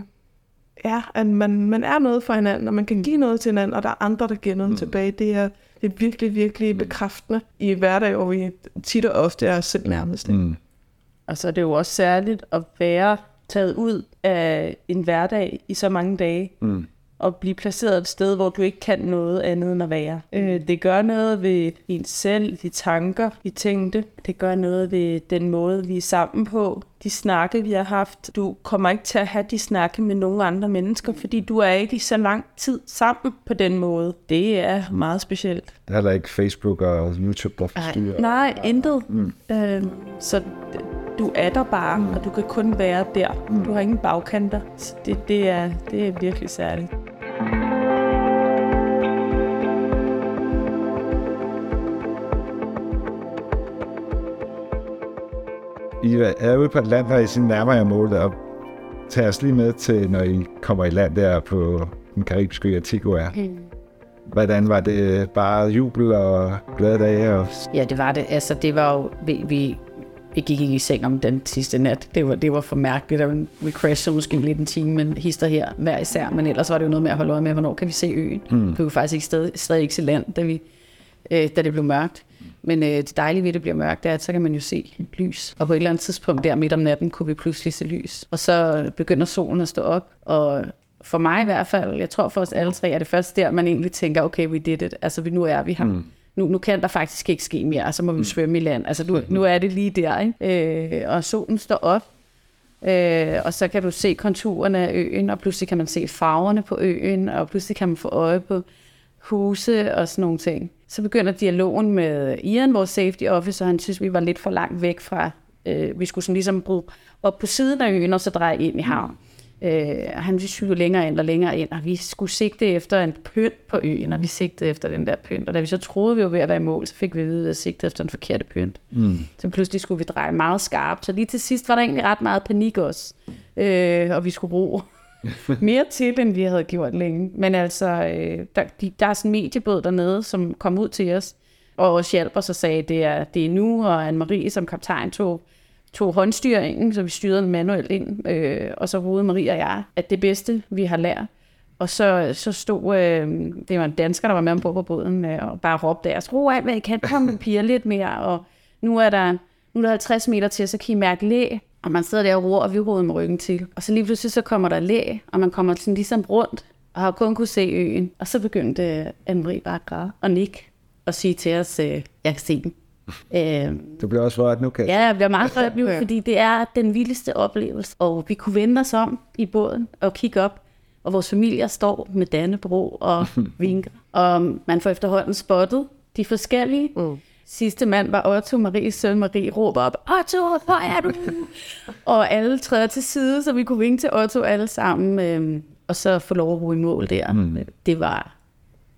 er, at man, man er noget for hinanden, og man kan give noget til hinanden, og der er andre, der giver noget mm. tilbage. Det er, det er virkelig, virkelig bekræftende i hverdag, hvor vi tit og ofte er selv nærmest. Mm. Og så er det jo også særligt at være taget ud af en hverdag i så mange dage, mm. og blive placeret et sted, hvor du ikke kan noget andet end at være. Øh, det gør noget ved ens selv, de tanker, de tænkte. Det gør noget ved den måde, vi er sammen på. De snakke, vi har haft. Du kommer ikke til at have de snakke med nogen andre mennesker, fordi du er ikke i så lang tid sammen på den måde. Det er meget specielt. Der er heller ikke Facebook og YouTube, der forstyrrer. Nej, intet. Mm. Øh, så du er der bare, mm. og du kan kun være der. Mm. Du har ingen bagkanter. Så det, det, er, det er virkelig særligt. I er ude på Atlanterhavet, så nærmer jeg målet op. Tag os lige med til, når I kommer i land der på den karibiske Antigua. Mm. Hvordan var det? Bare jubel og glade dage? Og... Ja, det var det. Altså, det var jo... Vi, vi, vi gik ikke i seng om den sidste nat. Det var, det var for mærkeligt. Vi crashede måske lidt en time, men hister her hver især. Men ellers var det jo noget med at holde øje med, hvornår kan vi se øen. Mm. Vi kunne faktisk ikke stadig, stadig ikke se land, da, vi, øh, da det blev mørkt. Men øh, det dejlige ved, det bliver mørkt, er, at så kan man jo se lys. Og på et eller andet tidspunkt der midt om natten, kunne vi pludselig se lys. Og så begynder solen at stå op, og for mig i hvert fald, jeg tror for os alle tre, er det først der, man egentlig tænker, okay, we did it. Altså, nu er vi her. Mm. Nu, nu kan der faktisk ikke ske mere, og så må vi mm. svømme i land. Altså, nu, nu er det lige der, ikke? Øh, og solen står op, øh, og så kan du se konturerne af øen, og pludselig kan man se farverne på øen, og pludselig kan man få øje på huse og sådan nogle ting. Så begynder dialogen med Ian, vores safety officer, han synes, vi var lidt for langt væk fra, øh, vi skulle sådan ligesom bruge op på siden af øen, og så dreje ind i havn. Mm. Øh, han vi sygede længere ind og længere ind, og vi skulle sigte efter en pynt på øen, og vi sigtede efter den der pynt. Og da vi så troede, vi var ved at være i mål, så fik vi at vide, at vi sigtede efter den forkerte pynt. Mm. Så pludselig skulle vi dreje meget skarpt, så lige til sidst var der egentlig ret meget panik også. Øh, og vi skulle bruge mere til, end vi havde gjort længe. Men altså, øh, der, de, der er sådan en mediebåd dernede, som kom ud til os, og også hjalp os og sagde, at det er, det er nu, og Anne-Marie som kaptajn tog, tog håndstyringen, så vi styrede den manuelt ind, øh, og så rodede Marie og jeg, at det bedste, vi har lært. Og så, så stod, øh, det var en dansker, der var med ombord på båden, øh, og bare råbte af os, ro alt, hvad I kan, kom med piger lidt mere, og nu er der, nu er der halvtreds meter til, så kan I mærke læ, og man sidder der og roer, og vi roede med ryggen til. Og så lige pludselig, så kommer der læ, og man kommer sådan ligesom rundt, og har kun kunne se øen. Og så begyndte Anne-Marie bare at græde, og Nick, og sige til os, øh, jeg kan se den. Øhm, du bliver også rørt nu, Kat. Ja, jeg bliver meget rørt nu, fordi det er den vildeste oplevelse. Og vi kunne vende os om i båden og kigge op, og vores familier står med Dannebrog og vinker. Og man får efterhånden spottet de forskellige. Mm. Sidste mand var Otto, Maries søn. Marie råber op, Otto, hvor er du? Og alle træder til side, så vi kunne vinke til Otto alle sammen, øhm, og så få lov at bruge i mål der. Mm. Det var,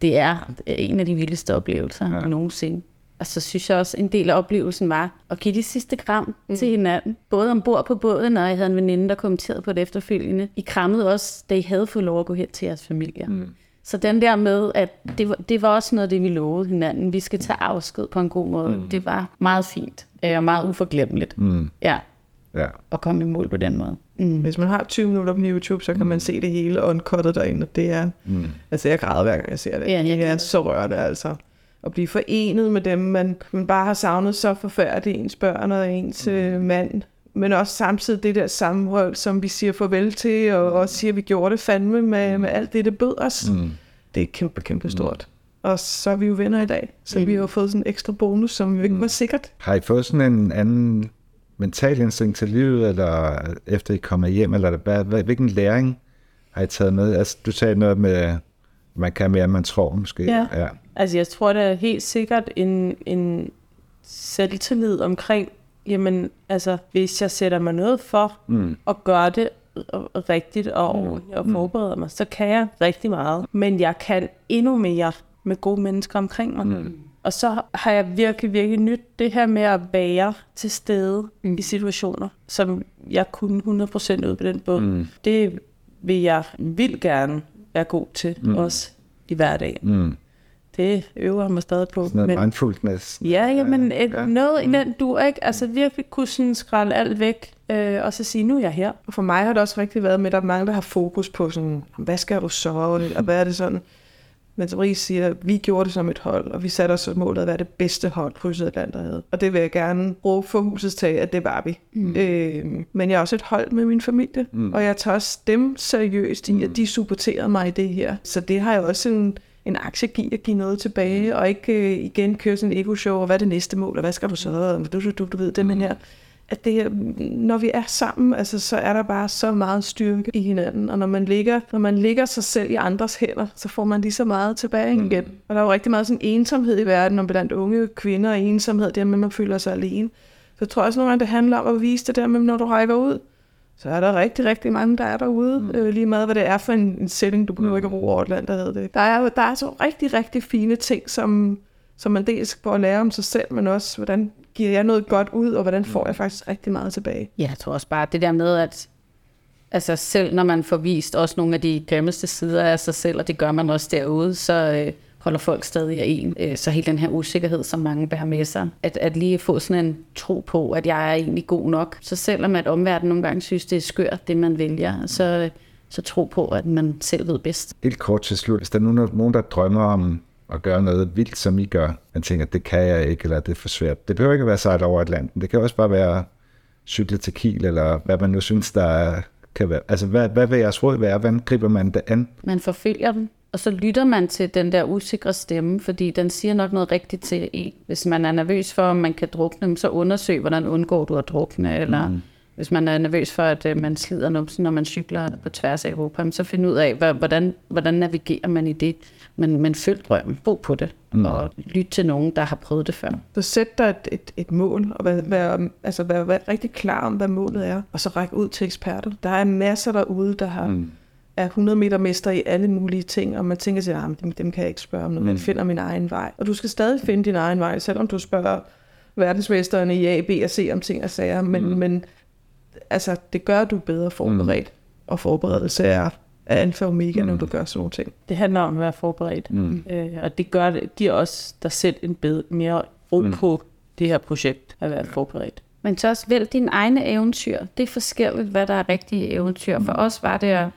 det er en af de vildeste oplevelser ja. nogensinde. Og så synes jeg også, en del af oplevelsen var at give de sidste kram mm. til hinanden. Både ombord på båden, og jeg havde en veninde, der kommenterede på det efterfølgende. I krammede også, da I havde fået lov at gå hen til jeres familier. Mm. Så den der med, at det var, det var også noget af det, vi lovede hinanden. Vi skal tage afsked på en god måde. Mm. Det var meget fint og meget uforglemmeligt. Mm. Ja. Ja. Og komme i mål på den måde. Mm. Hvis man har tyve minutter på YouTube, så kan mm. man se det hele uncuttet derinde. Det er, mm. altså jeg græder hver gang jeg ser det. Ja, jeg, jeg er så rørt altså. At blive forenet med dem, man, man bare har savnet så forfærdeligt, ens børn og ens øh, mand. Men også samtidig det der sammenhold, som vi siger farvel til, og også siger, at vi gjorde det fandme med, med alt det, det bød os. Mm. Det er kæmpe, kæmpe stort. Mm. Og så er vi jo venner i dag, så mm. vi har fået sådan en ekstra bonus, som jo ikke mm. var sikkert. Har I fået sådan en anden mental indstilling til livet, eller efter I kommer hjem, eller hvad, hvilken læring har I taget med? Altså, du sagde noget med, man kan mere, man tror måske. Ja. Ja. Altså, jeg tror, der er helt sikkert en, en selvtillid omkring, jamen, altså, hvis jeg sætter mig noget for mm. og gør det rigtigt og ordentligt og forbereder mig, så kan jeg rigtig meget. Men jeg kan endnu mere med gode mennesker omkring mig. Mm. Og så har jeg virkelig, virkelig nyt det her med at være til stede mm. i situationer, som jeg kunne hundrede procent ud på den båd. Mm. Det vil jeg vildt gerne være god til, mm. også i hverdagen. Mm. Det øver mig stadig på. Sådan noget men, mindfulness. Ja, jamen, et, ja. noget i den dur, ikke? Altså virkelig kunne sådan skrælle alt væk, øh, og så sige, nu er jeg her. Og for mig har det også rigtig været med, at der er mange, der har fokus på sådan, hvad skal du så, og hvad er det sådan? Men som Marie siger, vi gjorde det som et hold, og vi satte os målet at være det bedste hold, krydset Atlanterhavet. Og det vil jeg gerne bruge for husets tag, at det var vi. Mm. Øh, men jeg er også et hold med min familie, mm. og jeg tager også dem seriøst i, mm. at de supporterede mig i det her. Så det har jeg også en... en aktie giver at give noget tilbage, og ikke øh, igen køre sådan et ego-show, og hvad er det næste mål, og hvad skal du så, du, du, du ved det, men her, at det her, når vi er sammen, altså, så er der bare så meget styrke i hinanden, og når man ligger, når man ligger sig selv i andres hænder, så får man lige så meget tilbage igen. Mm. Og der er jo rigtig meget sådan ensomhed i verden, om blandt unge kvinder, og ensomhed, det med, man føler sig alene. Så jeg tror også nogle gange, det handler om at vise det der med, når du rækker ud, så er der rigtig, rigtig mange, der er derude, mm. øh, lige meget hvad det er for en, en sætning, du behøver ikke at bruge Atlant, der hedder det. Der er, der er så rigtig, rigtig fine ting, som, som man dels får at lære om sig selv, men også, hvordan giver jeg noget godt ud, og hvordan får jeg faktisk rigtig meget tilbage. Ja, jeg tror også bare, det der med, at altså selv når man får vist også nogle af de grimmeste sider af sig selv, og det gør man også derude, så øh, holder folk stadig af en. Øh, så hele den her usikkerhed, som mange bærer med sig, at, at lige få sådan en tro på, at jeg er egentlig god nok. Så selvom at omverdenen nogle gange synes, det er skørt, det man vælger, så, så tro på, at man selv ved bedst. Helt kort til slut, hvis der er nogen, der drømmer om at gøre noget vildt, som I gør, man tænker, det kan jeg ikke, eller det er for svært. Det behøver ikke at være sejt over Atlanten. Det kan også bare være cykle til Kiel, eller hvad man nu synes, der er kan være? Altså, hvad, hvad vil jeres råd være? Hvordan griber man det an? Man forfølger dem, og så lytter man til den der usikre stemme, fordi den siger nok noget rigtigt til en. Hvis man er nervøs for, om man kan drukne, så undersøg, hvordan undgår du at drukne, eller... Mm. Hvis man er nervøs for, at man slider numsen, når man cykler på tværs af Europa, så find ud af, hvordan, hvordan navigerer man i det. Men, men følg drømmen, bo på det, mm. og lyt til nogen, der har prøvet det før. Så sæt dig et, et, et mål, og vær, vær, altså vær, vær rigtig klar om, hvad målet er, og så ræk ud til eksperter. Der er masser derude, der har, mm. er hundrede meter mester i alle mulige ting, og man tænker sig, at dem, dem kan jeg ikke spørge om noget, mm. man finder min egen vej. Og du skal stadig finde din egen vej, selvom du spørger verdensmesterne i A, B og C om ting og sager, men... Mm. men altså, det gør du bedre forberedt, mm. og forberedelse er alfa og omega, mm. når du gør sådan nogle ting. Det handler om at være forberedt, mm. øh, og det gør det, giver også dig selv en bedre, mere ro mm. på det her projekt, at være forberedt. Men så også vælg dine egne eventyr. Det er forskelligt, hvad der er rigtige eventyr. For os var det at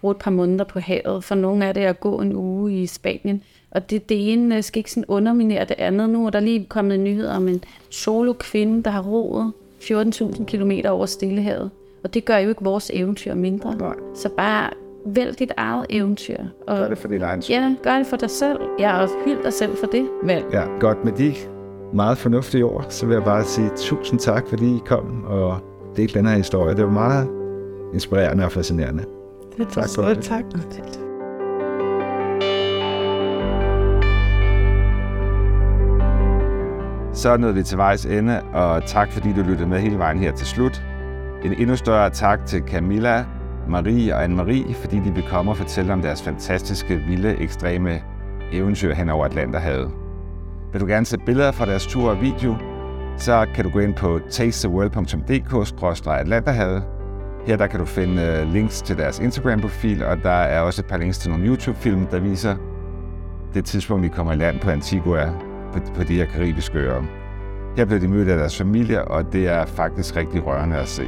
bruge et par måneder på havet, for nogle er det at gå en uge i Spanien, og det, det ene skal ikke sådan underminere det andet. Nu er der lige kommet nyheder om en solo kvinde, der har roet fjorten tusind kilometer over Stillehavet. Og det gør jo ikke vores eventyr mindre. Nej. Så bare vælg dit eget eventyr. Og gør det for din egen skyld. Ja, gør det for dig selv. Ja, og hyld dig selv for det. Vel. Ja, godt. Med de meget fornuftige ord, så vil jeg bare sige tusind tak, fordi I kom og delte den her historie. Det var meget inspirerende og fascinerende. Det er tak for det. Tak. Så nåede vi til vejs ende, og tak fordi du lyttede med hele vejen her til slut. En endnu større tak til Camilla, Marie og Anne-Marie, fordi de vil komme og fortælle om deres fantastiske, vilde, ekstreme eventyr hen over Atlanterhavet. Vil du gerne se billeder fra deres tur og video, så kan du gå ind på tastetheworld punktum d k skråstreg atlanterhavet. Her der kan du finde links til deres Instagram-profil, og der er også et par links til nogle YouTube-film, der viser det tidspunkt, vi kommer i land på Antigua, på de her karibiske øer. Her blev de mødt af deres familier, og det er faktisk rigtig rørende at se.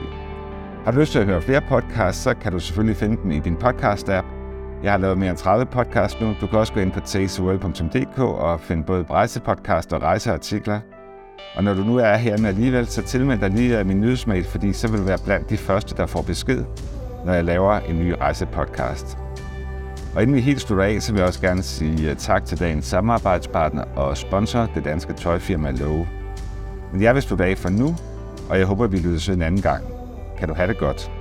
Har du lyst til at høre flere podcasts, så kan du selvfølgelig finde dem i din podcast-app. Jeg har lavet mere end tredive podcasts nu. Du kan også gå ind på taste the world punktum d k og finde både rejsepodcast og rejseartikler. Og når du nu er herinde alligevel, så tilmeld dig lige af min nyhedsmail, fordi så vil du være blandt de første, der får besked, når jeg laver en ny rejsepodcast. Og inden vi helt slutter af, så vil jeg også gerne sige tak til dagens samarbejdspartner og sponsor, det danske tøjfirma Lowe. Men jeg vil slutte af for nu, og jeg håber, vi lyttes en anden gang. Kan du have det godt.